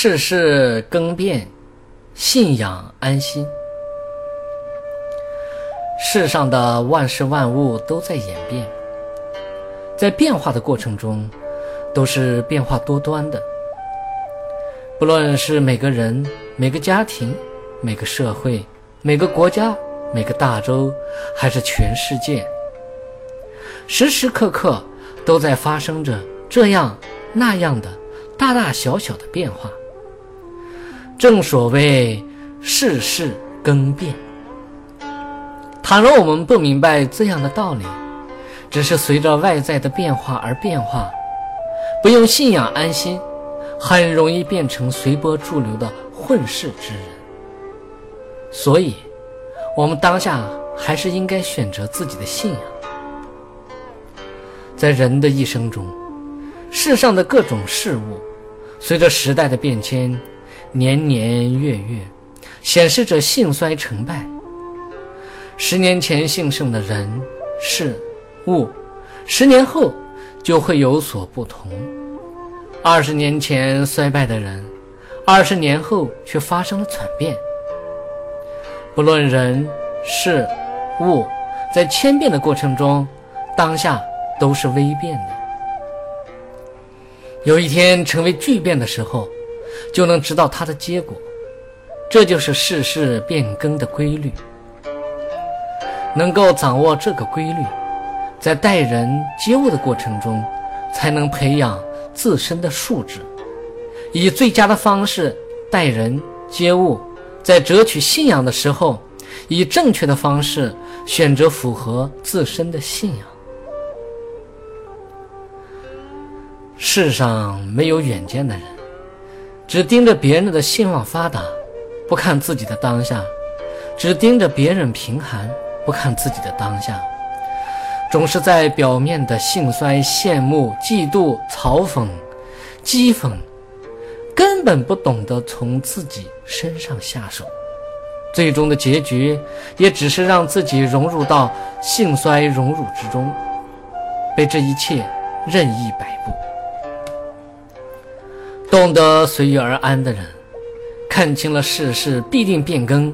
世事更变，信仰安心。世上的万事万物都在演变，在变化的过程中，都是变化多端的。不论是每个人、每个家庭、每个社会、每个国家、每个大洲，还是全世界，时时刻刻都在发生着这样那样的大大小小的变化。正所谓世事更变，倘若我们不明白这样的道理，只是随着外在的变化而变化，不用信仰安心，很容易变成随波逐流的混世之人。所以我们当下还是应该选择自己的信仰。在人的一生中，世上的各种事物随着时代的变迁，年年月月显示着兴衰成败。10年前兴盛的人事物，10年后就会有所不同；20年前衰败的人，20年后却发生了转变。不论人事物在千变的过程中，当下都是微变的。有一天成为巨变的时候，就能知道它的结果。这就是世事变更的规律。能够掌握这个规律，在待人接物的过程中，才能培养自身的素质，以最佳的方式待人接物。在择取信仰的时候，以正确的方式选择符合自身的信仰。世上没有远见的人，只盯着别人的兴旺发达，不看自己的当下；只盯着别人贫寒，不看自己的当下。总是在表面的兴衰、羡慕、嫉妒、嘲讽、讥讽，根本不懂得从自己身上下手，最终的结局也只是让自己融入到兴衰荣辱之中，被这一切任意摆布。懂得随遇而安的人，看清了世事必定变更，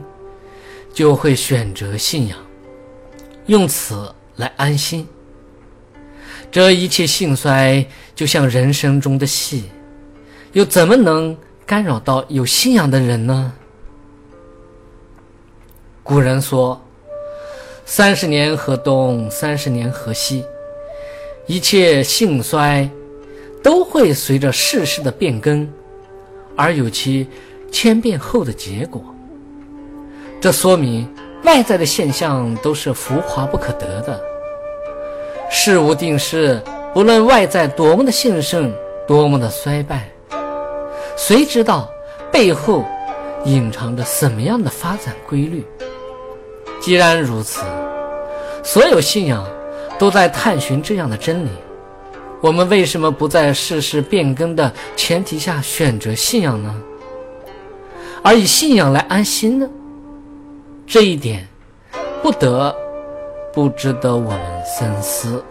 就会选择信仰，用此来安心。这一切兴衰就像人生中的戏，又怎么能干扰到有信仰的人呢？古人说，30年河东，30年河西，一切兴衰都会随着世事的变更而有其千变后的结果。这说明外在的现象都是浮华不可得的，事无定势，不论外在多么的兴盛，多么的衰败，谁知道背后隐藏着什么样的发展规律？既然如此，所有信仰都在探寻这样的真理。我们为什么不在世事变更的前提下选择信仰呢？而以信仰来安心呢？这一点不得不值得我们深思。